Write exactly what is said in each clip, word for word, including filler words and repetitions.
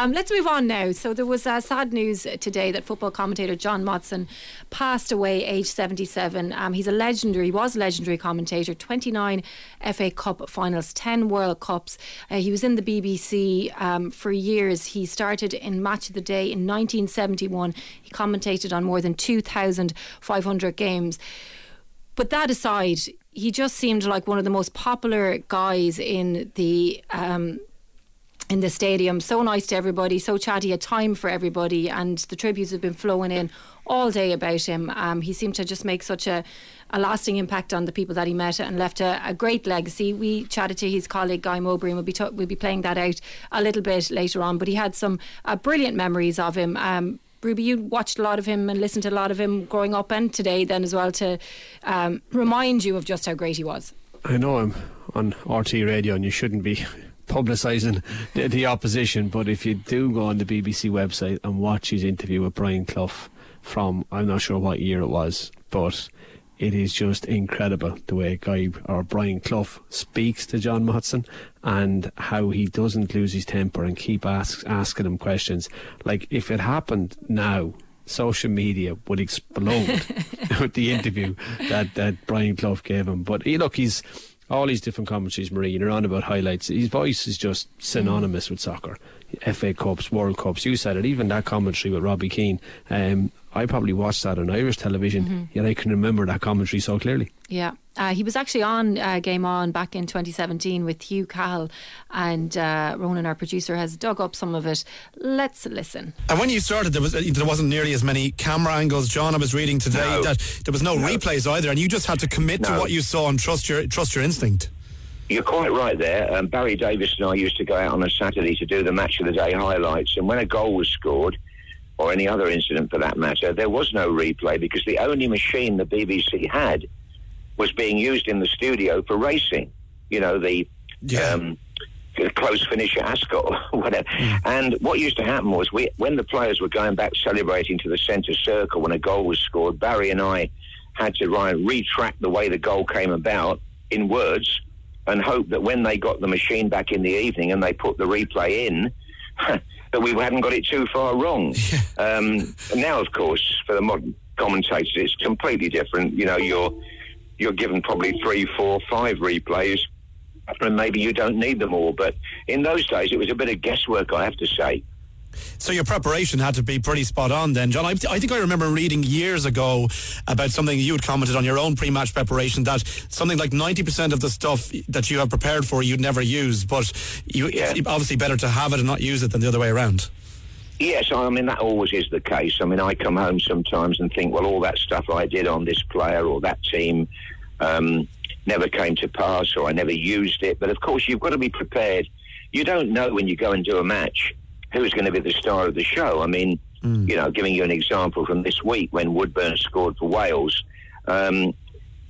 Um, let's move on now. So there was uh, sad news today that football commentator John Motson passed away, age seventy-seven. Um, he's a legendary, he was a legendary commentator, twenty-nine F A Cup finals, ten World Cups. Uh, he was in the B B C um, for years. He started in Match of the Day in nineteen seventy-one. He commentated on more than two thousand five hundred games. But that aside, he just seemed like one of the most popular guys in the um, in the stadium. So nice to everybody, so chatty, a time for everybody, and the tributes have been flowing in all day about him. Um, he seemed to just make such a, a lasting impact on the people that he met, and left a, a great legacy. We chatted to his colleague Guy Mowbray, and we'll be ta- we'll be playing that out a little bit later on. But he had some uh, brilliant memories of him. Um, Ruby, you watched a lot of him and listened to a lot of him growing up and today then as well, to um, remind you of just how great he was. I know I'm on R T Radio and you shouldn't be publicising the, the opposition, but if you do go on the B B C website and watch his interview with Brian Clough from, I'm not sure what year it was, but it is just incredible the way Guy or Brian Clough speaks to John Motson and how he doesn't lose his temper and keep ask, asking him questions. Like, if it happened now, social media would explode with the interview that, that Brian Clough gave him. But he, look, he's all these different commentaries, Marie, you're on about highlights. His voice is just synonymous mm. with soccer. F A Cups, World Cups, you said it, even that commentary with Robbie Keane. Um, I probably watched that on Irish television, mm-hmm. yet I can remember that commentary so clearly. Yeah, uh, he was actually on uh, Game On back in twenty seventeen with Hugh Cahill, and uh, Ronan, our producer, has dug up some of it. Let's listen. And when you started, there, was, there wasn't nearly as many camera angles. John, I was reading today no. that there was no, no replays either, and you just had to commit no. to what you saw and trust your trust your instinct. You're quite right there. Um, Barry Davies and I used to go out on a Saturday to do the Match of the Day highlights, and when a goal was scored, or any other incident for that matter, there was no replay because the only machine the B B C had was being used in the studio for racing. You know, the yeah. um, close finisher Ascot or whatever. And what used to happen was, we, when the players were going back celebrating to the centre circle when a goal was scored, Barry and I had to retract the way the goal came about in words, and hope that when they got the machine back in the evening and they put the replay in, that we hadn't got it too far wrong. Um, now, of course, for the modern commentators, it's completely different. You know, you're you're given probably three, four, five replays, and maybe you don't need them all. But in those days, it was a bit of guesswork, I have to say. So your preparation had to be pretty spot on then, John. I, I think I remember reading years ago about something you had commented on your own pre-match preparation, that something like ninety percent of the stuff that you have prepared for you'd never use, but you yeah. it's obviously better to have it and not use it than the other way around. Yes, I mean, that always is the case. I mean, I come home sometimes and think, well, all that stuff I did on this player or that team um, never came to pass, or I never used it. But of course, you've got to be prepared. You don't know when you go and do a match who's going to be the star of the show. I mean, mm. you know, giving you an example from this week when Woodburn scored for Wales, um,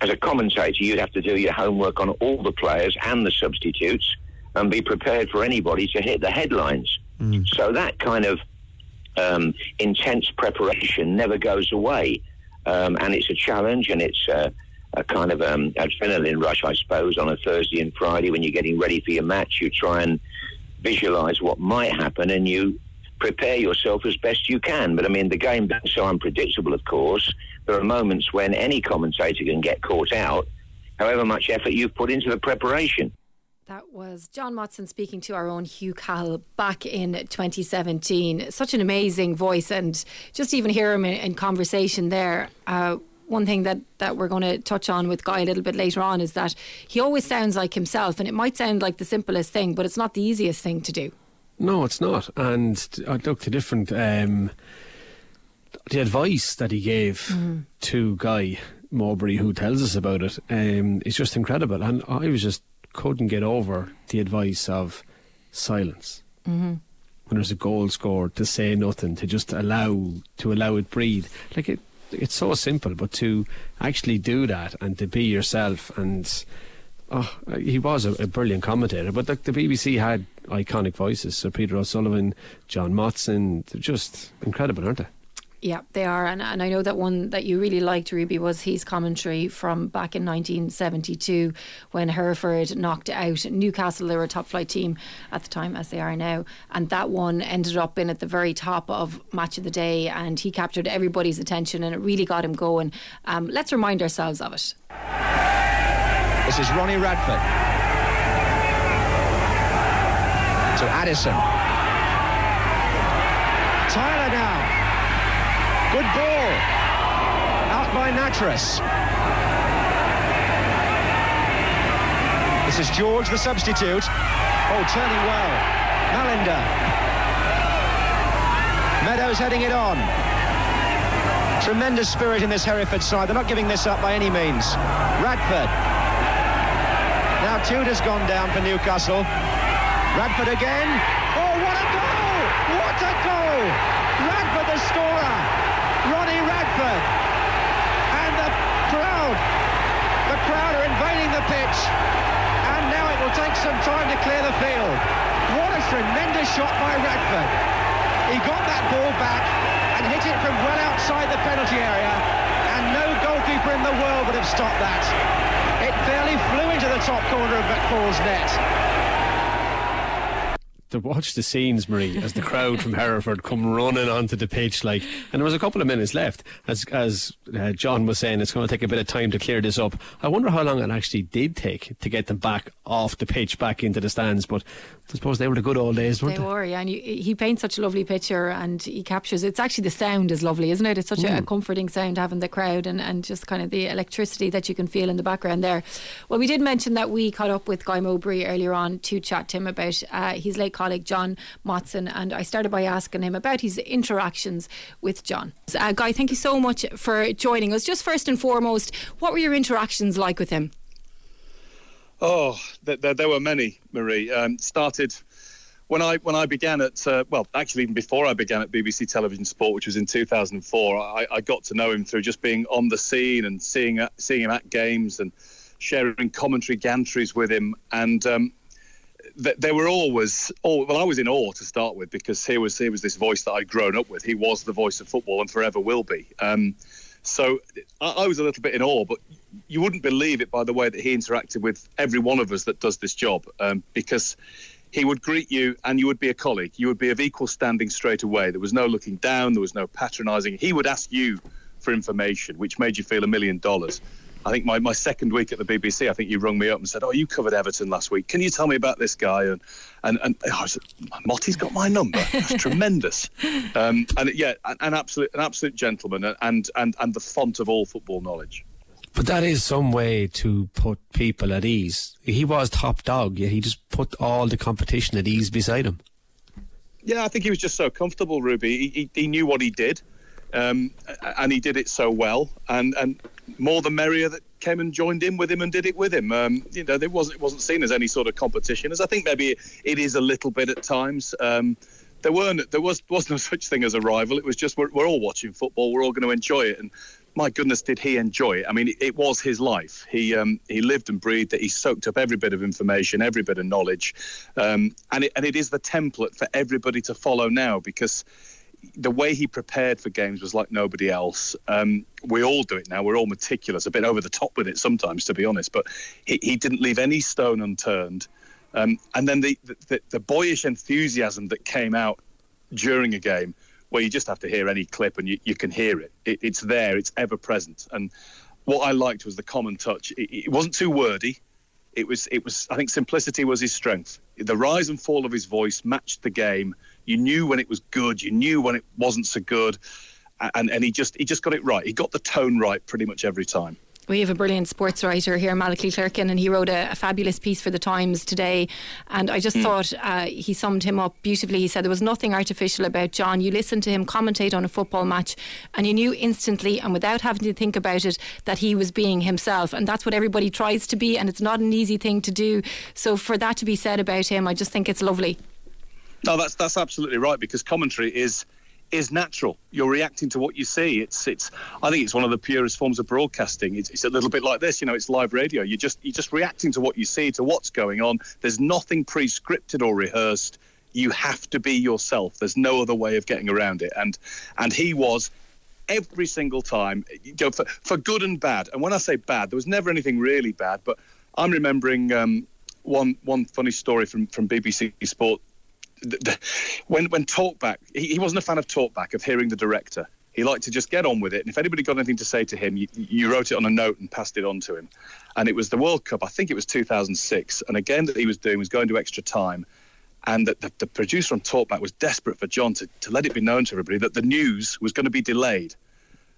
as a commentator, you'd have to do your homework on all the players and the substitutes and be prepared for anybody to hit the headlines. Mm. So that kind of um, intense preparation never goes away. Um, and it's a challenge, and it's a, a kind of um, adrenaline rush, I suppose, on a Thursday and Friday when you're getting ready for your match. You try and visualise what might happen, and you prepare yourself as best you can. But I mean, the game being so unpredictable, of course, there are moments when any commentator can get caught out, however much effort you've put into the preparation. That was John Motson speaking to our own Hugh Cahill back in twenty seventeen. Such an amazing voice, and just even hear him in, in conversation there. Uh, One thing that, that we're going to touch on with Guy a little bit later on is that he always sounds like himself, and it might sound like the simplest thing, but it's not the easiest thing to do. No, it's not. And I looked at different um, the advice that he gave mm. to Guy Mowbray, who tells us about it. Um, it's just incredible, and I was just couldn't get over the advice of silence. Mm-hmm. When there's a goal scored, to say nothing, to just allow to allow it breathe, like it. It's so simple, but to actually do that and to be yourself. And oh, he was a, a brilliant commentator. But the, the B B C had iconic voices, so Peter O'Sullivan, John Motson, they're just incredible, aren't they? Yeah, they are. And, and I know that one that you really liked, Ruby, was his commentary from back in nineteen seventy-two when Hereford knocked out Newcastle. They were a top flight team at the time, as they are now. And that one ended up in at the very top of Match of the Day, and he captured everybody's attention and it really got him going. Um, let's remind ourselves of it. This is Ronnie Radford. To Addison. Tyler now. Good ball. Out by Natras. This is George, the substitute. Oh, turning well. Malinder. Meadows heading it on. Tremendous spirit in this Hereford side. They're not giving this up by any means. Radford. Now Tudor's gone down for Newcastle. Radford again. Oh, what a goal! What a goal! Radford the scorer. Ronnie Radford, and the crowd, the crowd are invading the pitch, and now it will take some time to clear the field. What a tremendous shot by Radford. He got that ball back and hit it from well outside the penalty area, and no goalkeeper in the world would have stopped that. It fairly flew into the top corner of McCall's net. To watch the scenes, Marie, as the crowd from Hereford come running onto the pitch, like, and there was a couple of minutes left. As as uh, John was saying, it's going to take a bit of time to clear this up. I wonder how long it actually did take to get them back off the pitch, back into the stands. But I suppose they were the good old days, weren't they? They were, yeah. And you, he paints such a lovely picture, and he captures. It's actually the sound is lovely, isn't it? It's such mm. a, a comforting sound, having the crowd and and just kind of the electricity that you can feel in the background there. Well, we did mention that we caught up with Guy Mowbray earlier on to chat to him about uh, his late colleague John Motson, and I started by asking him about his interactions with John. Uh, Guy, thank you so much for joining us. Just first and foremost, what were your interactions like with him? Oh, th- th- there were many, Marie. Um, started when I when I began at uh, well, actually even before I began at B B C Television Sport, which was in two thousand four. I, I got to know him through just being on the scene and seeing seeing him at games and sharing commentary gantries with him, and. Um, They were always, all, well, I was in awe to start with, because here was here was this voice that I'd grown up with. He was the voice of football and forever will be. Um, so I, I was a little bit in awe, but you wouldn't believe it by the way that he interacted with every one of us that does this job, um, because he would greet you and you would be a colleague. You would be of equal standing straight away. There was no looking down. There was no patronising. He would ask you for information, which made you feel a million dollars. I think my, my second week at the B B C, I think you rung me up and said, oh, you covered Everton last week. Can you tell me about this guy? And and, and oh, I said, Motty's got my number. That's tremendous. Um, and, yeah, an absolute an absolute gentleman and, and, and the font of all football knowledge. But that is some way to put people at ease. He was top dog, yet he just put all the competition at ease beside him. Yeah, I think he was just so comfortable, Ruby. He, he, he knew what he did, um, and he did it so well. And... and more the merrier that came and joined in with him and did it with him. Um, you know, it wasn't, it wasn't seen as any sort of competition, as I think maybe it is a little bit at times. Um, there weren't, there was, was no such thing as a rival. It was just we're, we're all watching football. We're all going to enjoy it. And my goodness, did he enjoy it? I mean, it, it was his life. He um, he lived and breathed it. He soaked up every bit of information, every bit of knowledge, um, and it, and it is the template for everybody to follow now, because the way he prepared for games was like nobody else. Um, we all do it now. We're all meticulous, a bit over the top with it sometimes, to be honest. But he, he didn't leave any stone unturned. Um, and then the, the, the boyish enthusiasm that came out during a game, where you just have to hear any clip and you, you can hear it. it. It's there. It's ever present. And what I liked was the common touch. It, it wasn't too wordy. It was, it was. I think simplicity was his strength. The rise and fall of his voice matched the game. You knew when it was good. You knew when it wasn't so good. And and he just he just got it right. He got the tone right pretty much every time. We have a brilliant sports writer here, Malachy Clerkin, and he wrote a, a fabulous piece for The Times today. And I just mm. thought uh, he summed him up beautifully. He said there was nothing artificial about John. You listened to him commentate on a football match and you knew instantly and without having to think about it that he was being himself. And that's what everybody tries to be, and it's not an easy thing to do. So for that to be said about him, I just think it's lovely. No, that's that's absolutely right, because commentary is... is natural. You're reacting to what you see. It's it's I think it's one of the purest forms of broadcasting. It's, it's a little bit like this, you know, it's live radio. You just you're just reacting to what you see, to what's going on. There's nothing pre-scripted or rehearsed. You have to be yourself. There's no other way of getting around it. And and he was every single time, you know, for, for good and bad. And when I say bad, there was never anything really bad, but I'm remembering um, one one funny story from, from B B C Sport. When when Talkback, he, he wasn't a fan of Talkback, of hearing the director. He liked to just get on with it. And if anybody got anything to say to him, you, you wrote it on a note and passed it on to him. And it was the World Cup, I think it was two thousand six. And again, that he was doing was going to extra time. And that the, the producer on Talkback was desperate for John to, to let it be known to everybody that the news was going to be delayed.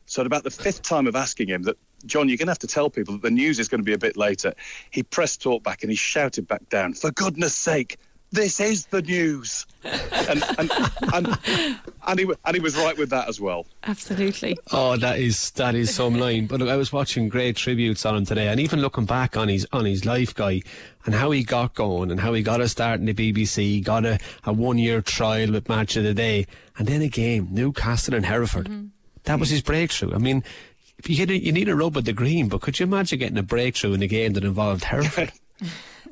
So at about the fifth time of asking him that, John, you're going to have to tell people that the news is going to be a bit later, he pressed Talkback and he shouted back down, for goodness sake, this is the news. and, and, and, and, he, and he was right with that as well. Absolutely. Oh, that is that is some line. But I was watching great tributes on him today, and even looking back on his on his life, Guy, and how he got going and how he got a start in the B B C, got a, a one-year trial with Match of the Day, and then a game, Newcastle and Hereford. Mm-hmm. That was his breakthrough. I mean, if you, hit a, you need a rub at the green, but could you imagine getting a breakthrough in a game that involved Hereford?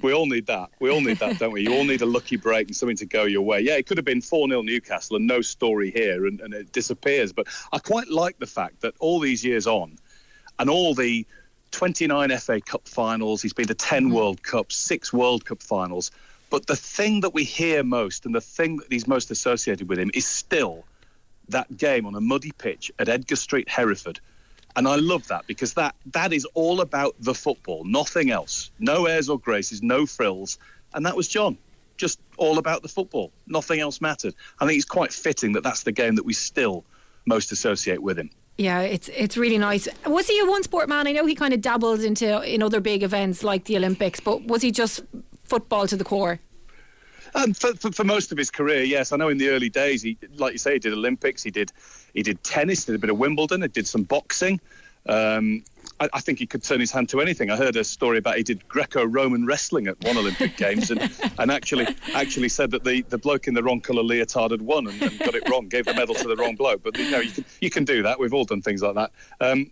We all need that. We all need that, don't we? You all need a lucky break and something to go your way. Yeah, it could have been four nil Newcastle and no story here, and, and it disappears. But I quite like the fact that all these years on, and all the twenty-nine F A Cup finals, he's been to ten World Cups, six World Cup finals, but the thing that we hear most and the thing that he's most associated with him is still that game on a muddy pitch at Edgar Street, Hereford. And I love that, because that, that is all about the football, nothing else. No airs or graces, no frills. And that was John, just all about the football. Nothing else mattered. I think it's quite fitting that that's the game that we still most associate with him. Yeah, it's it's really nice. Was he a one-sport man? I know he kind of dabbled into in other big events like the Olympics, but was he just football to the core? Um, for, for, for most of his career, yes. I know in the early days, he, like you say, he did Olympics, he did he did tennis, did a bit of Wimbledon, he did some boxing. Um, I, I think he could turn his hand to anything. I heard a story about he did Greco-Roman wrestling at one Olympic Games, and, and actually actually said that the, the bloke in the wrong colour leotard had won and, and got it wrong, gave the medal to the wrong bloke. But you know, you can, you can do that. We've all done things like that. Um,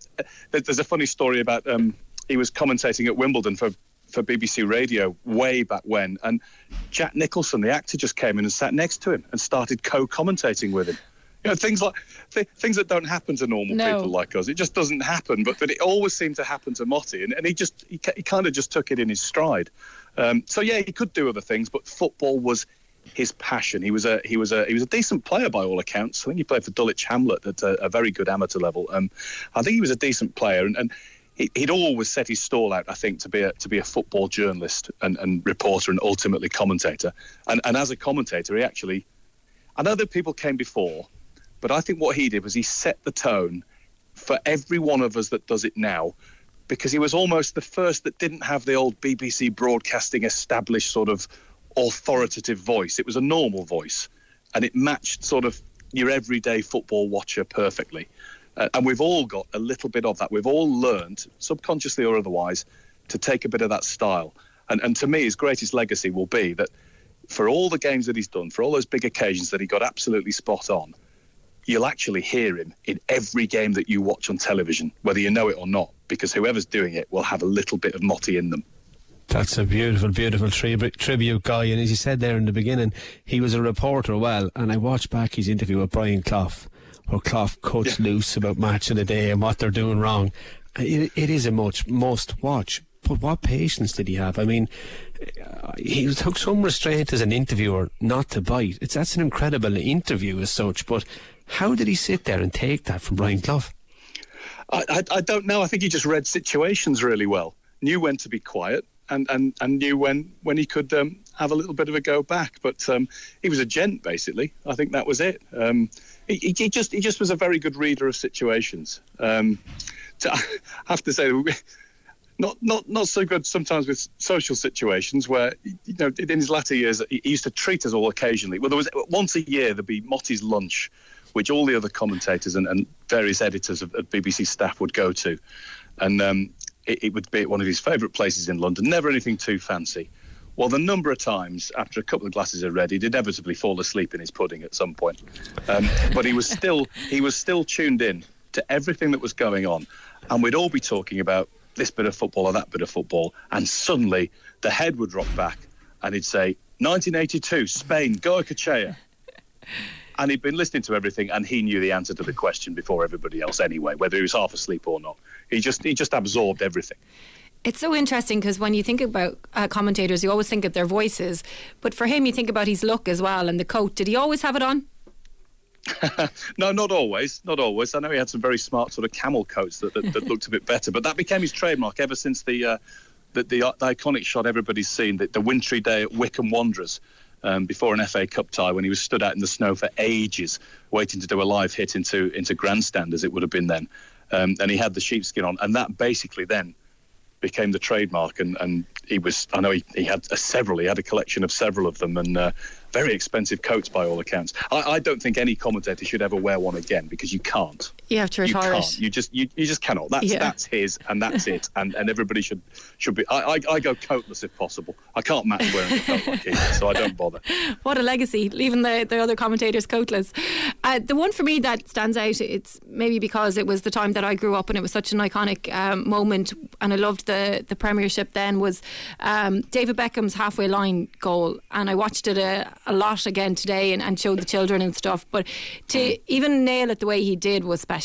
there's a funny story about um, he was commentating at Wimbledon for... for B B C Radio way back when, and Jack Nicholson, the actor, just came in and sat next to him and started co-commentating with him. You know, things like th- things that don't happen to normal no. people like us. It just doesn't happen, but, but it always seemed to happen to Motty, and, and he just he, he kind of just took it in his stride. Um, so yeah, he could do other things, but football was his passion. He was a he was a he was a decent player by all accounts. I think he played for Dulwich Hamlet at a, a very good amateur level. Um, I think he was a decent player, and. and he'd always set his stall out, I think, to be a to be a football journalist and, and reporter and ultimately commentator. And, and as a commentator, he actually... I know that people came before, but I think what he did was he set the tone for every one of us that does it now, because he was almost the first that didn't have the old B B C broadcasting established sort of authoritative voice. It was a normal voice, and it matched sort of your everyday football watcher perfectly. Uh, and we've all got a little bit of that. We've all learned, subconsciously or otherwise, to take a bit of that style. And, and to me, his greatest legacy will be that for all the games that he's done, for all those big occasions that he got absolutely spot on, you'll actually hear him in every game that you watch on television, whether you know it or not, because whoever's doing it will have a little bit of Motty in them. That's a beautiful, beautiful tri- tribute, Guy. And as you said there in the beginning, he was a reporter, well, and I watched back his interview with Brian Clough, or Clough cuts yeah. loose about Match of the Day and what they're doing wrong. It, it is a much must watch, but what patience did he have? I mean, he took some restraint as an interviewer not to bite. It's That's an incredible interview as such, but how did he sit there and take that from Brian Clough? I, I, I don't know. I think he just read situations really well, knew when to be quiet, and, and, and knew when, when he could um, have a little bit of a go back. But um, he was a gent, basically. I think that was it. Um He, he just he just was a very good reader of situations. Um, to, I have to say, not not not so good sometimes with social situations where, you know, in his latter years, he used to treat us all occasionally. Well, there was once a year there'd be Motty's lunch, which all the other commentators and, and various editors of, of B B C staff would go to, and um, it, it would be at one of his favourite places in London. Never anything too fancy. Well, the number of times after a couple of glasses of red, he'd inevitably fall asleep in his pudding at some point. Um, but he was still he was still tuned in to everything that was going on. And we'd all be talking about this bit of football or that bit of football. And suddenly the head would rock back and he'd say, nineteen eighty-two, Spain, Goicochea. And he'd been listening to everything, and he knew the answer to the question before everybody else anyway, whether he was half asleep or not. He just he just absorbed everything. It's so interesting, because when you think about uh, commentators, you always think of their voices. But for him, you think about his look as well, and the coat. Did he always have it on? No, not always, not always. I know he had some very smart sort of camel coats that, that, that looked a bit better, but that became his trademark ever since the uh, the, the, the iconic shot everybody's seen, the, the wintry day at Wickham Wanderers. Um, before an F A Cup tie, when he was stood out in the snow for ages waiting to do a live hit into into grandstand, as it would have been then, um, and he had the sheepskin on, and that basically then became the trademark. And, and he was, I know he, he had a several, he had a collection of several of them, and uh, very expensive coats by all accounts. I, I don't think any commentator should ever wear one again, because you can't. You have to retire you it. You just, you, you just cannot. That's yeah. that's his, and that's it. And and everybody should should be. I, I, I go coatless if possible. I can't match wearing a coat like he is, so I don't bother. What a legacy, leaving the, the other commentators coatless. Uh, the one for me that stands out, it's maybe because it was the time that I grew up, and it was such an iconic um, moment, and I loved the, the Premiership then, was um, David Beckham's halfway line goal. And I watched it a a lot again today, and, and showed the children and stuff, but to even nail it the way he did was special.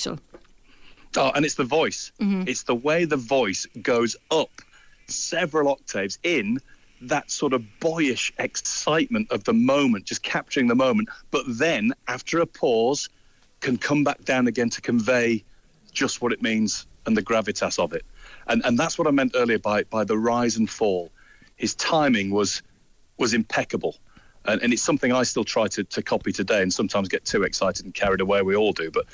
Oh, and it's the voice. Mm-hmm. It's the way the voice goes up several octaves in that sort of boyish excitement of the moment, just capturing the moment, but then after a pause can come back down again to convey just what it means and the gravitas of it. And and that's what I meant earlier by by the rise and fall. His timing was was impeccable. And, and it's something I still try to, to copy today, and sometimes get too excited and carried away. We all do. But,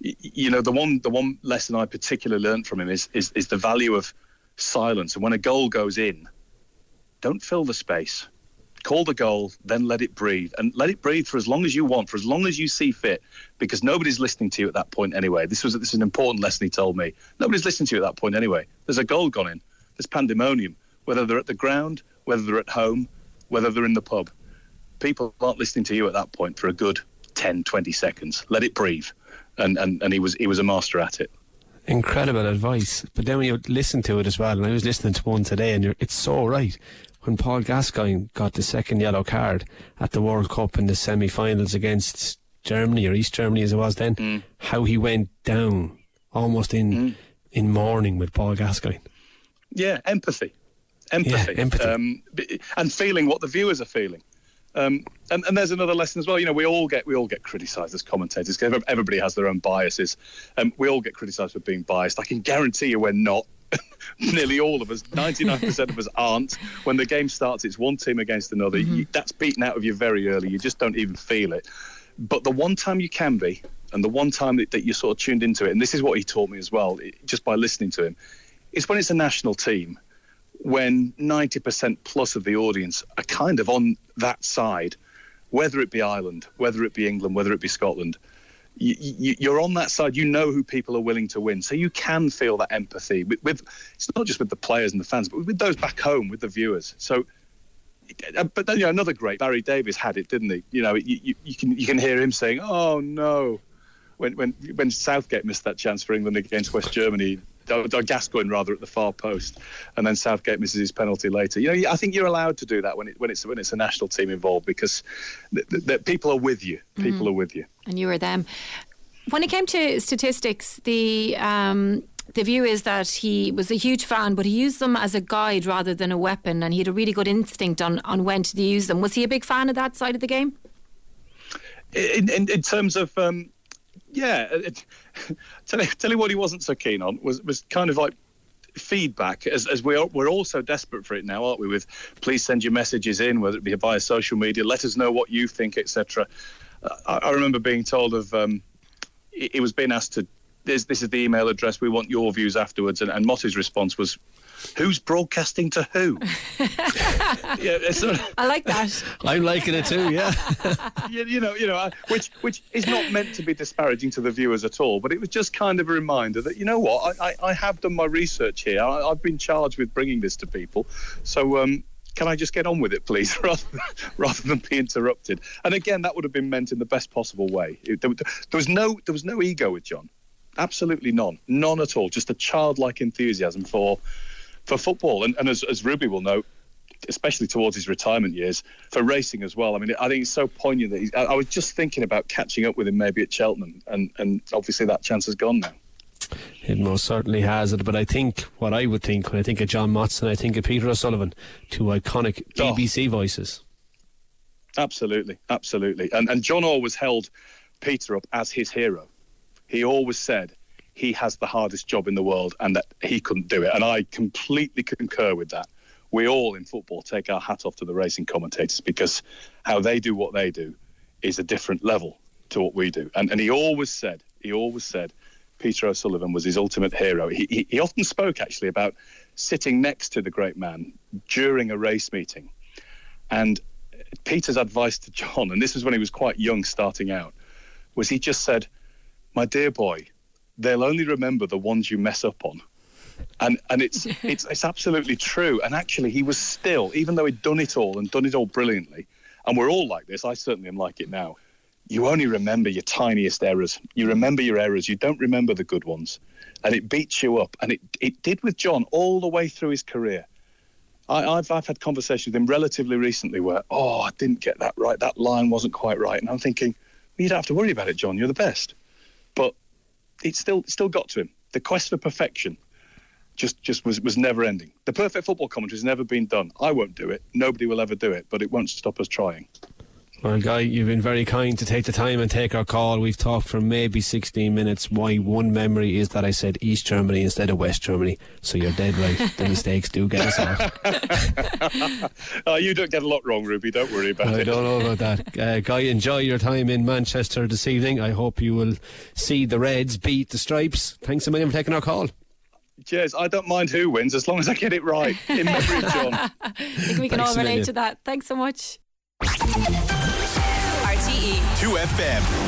y- you know, the one the one lesson I particularly learned from him is, is is the value of silence. And when a goal goes in, don't fill the space. Call the goal, then let it breathe. And let it breathe for as long as you want, for as long as you see fit, because nobody's listening to you at that point anyway. This was this is an important lesson he told me. Nobody's listening to you at that point anyway. There's a goal gone in. There's pandemonium, whether they're at the ground, whether they're at home, whether they're in the pub. People aren't listening to you at that point for a good ten, twenty seconds. Let it breathe. And, and, and he was he was a master at it. Incredible advice. But then when you listen to it as well, and I was listening to one today, and you're, it's so right. When Paul Gascoigne got the second yellow card at the World Cup in the semi-finals against Germany, or East Germany as it was then, mm. how he went down almost in, mm. in mourning with Paul Gascoigne. Yeah, empathy. Empathy. Yeah, empathy. Um, and feeling what the viewers are feeling. Um, and, and there's another lesson as well. You know, we all get we all get criticised as commentators, because everybody has their own biases. Um, we all get criticised for being biased. I can guarantee you we're not. Nearly all of us, ninety-nine percent of us aren't. When the game starts, it's one team against another. Mm-hmm. You, that's beaten out of you very early. You just don't even feel it. But the one time you can be, and the one time that, that you're sort of tuned into it, and this is what he taught me as well, it, just by listening to him, is when it's a national team, when ninety percent plus of the audience are kind of on that side, whether it be Ireland, whether it be England, whether it be Scotland, you, you, you're on that side. You know who people are willing to win, so you can feel that empathy. With, with it's not just with the players and the fans, but with those back home, with the viewers. So, but then you know another great Barry Davies had it, didn't he? You know, you, you, you can you can hear him saying, "Oh no," when when when Southgate missed that chance for England against West Germany. Gascoigne rather at the far post, and then Southgate misses his penalty later. You know, I think you're allowed to do that when it when it's when it's a national team involved, because th- th- people are with you. People mm-hmm. are with you, and you are them. When it came to statistics, the um, the view is that he was a huge fan, but he used them as a guide rather than a weapon, and he had a really good instinct on on when to use them. Was he a big fan of that side of the game? In in, in terms of. Um, Yeah, it, tell, you, tell you what he wasn't so keen on was, was kind of like feedback, as, as we are, we're all so desperate for it now, aren't we, with please send your messages in, whether it be via social media, let us know what you think, et cetera. I, I remember being told of, um, it, it was being asked to, this, this is the email address, we want your views afterwards, and, and Motty's response was, who's broadcasting to who? yeah, sort of, I like that. I'm liking it too. Yeah, you, you know, you know, which which is not meant to be disparaging to the viewers at all, but it was just kind of a reminder that you know what, I, I, I have done my research here. I, I've been charged with bringing this to people, so um, can I just get on with it, please, rather than, rather than be interrupted? And again, that would have been meant in the best possible way. It, there, there was no there was no ego with John, absolutely none, none at all. Just a childlike enthusiasm for. For football, and, and as, as Ruby will know, especially towards his retirement years, for racing as well. I mean, I think it's so poignant that he's, I, I was just thinking about catching up with him maybe at Cheltenham, and, and obviously that chance has gone now. It most certainly has it, but I think what I would think when I think of John Motson, I think of Peter O'Sullivan, two iconic B B C oh. voices. Absolutely, absolutely. And and John always held Peter up as his hero. He always said he has the hardest job in the world and that he couldn't do it. And I completely concur with that. We all in football take our hat off to the racing commentators, because how they do what they do is a different level to what we do. And and he always said, he always said, Peter O'Sullivan was his ultimate hero. He, he, he often spoke, actually, about sitting next to the great man during a race meeting. And Peter's advice to John, and this was when he was quite young starting out, was he just said, "My dear boy, they'll only remember the ones you mess up on." And and it's it's it's absolutely true. And actually, he was still, even though he'd done it all and done it all brilliantly, and we're all like this, I certainly am like it now, you only remember your tiniest errors. You remember your errors. You don't remember the good ones. And it beats you up. And it it did with John all the way through his career. I, I've I've had conversations with him relatively recently where, oh, I didn't get that right. That line wasn't quite right. And I'm thinking, well, you don't have to worry about it, John. You're the best. But it still it still got to him. The quest for perfection just just was, was never ending. The perfect football commentary has never been done. I won't do it. Nobody will ever do it. But it won't stop us trying. Well, Guy, you've been very kind to take the time and take our call. We've talked for maybe sixteen minutes. Why one memory is that I said East Germany instead of West Germany. So you're dead right. The mistakes do get us off. Oh, you don't get a lot wrong, Ruby. Don't worry about I it. I don't know about that. Uh, Guy, enjoy your time in Manchester this evening. I hope you will see the Reds beat the Stripes. Thanks a million for taking our call. Cheers. I don't mind who wins as long as I get it right. In memory of John. I think we can Thanks all relate to that. Thanks so much. R T E two F M.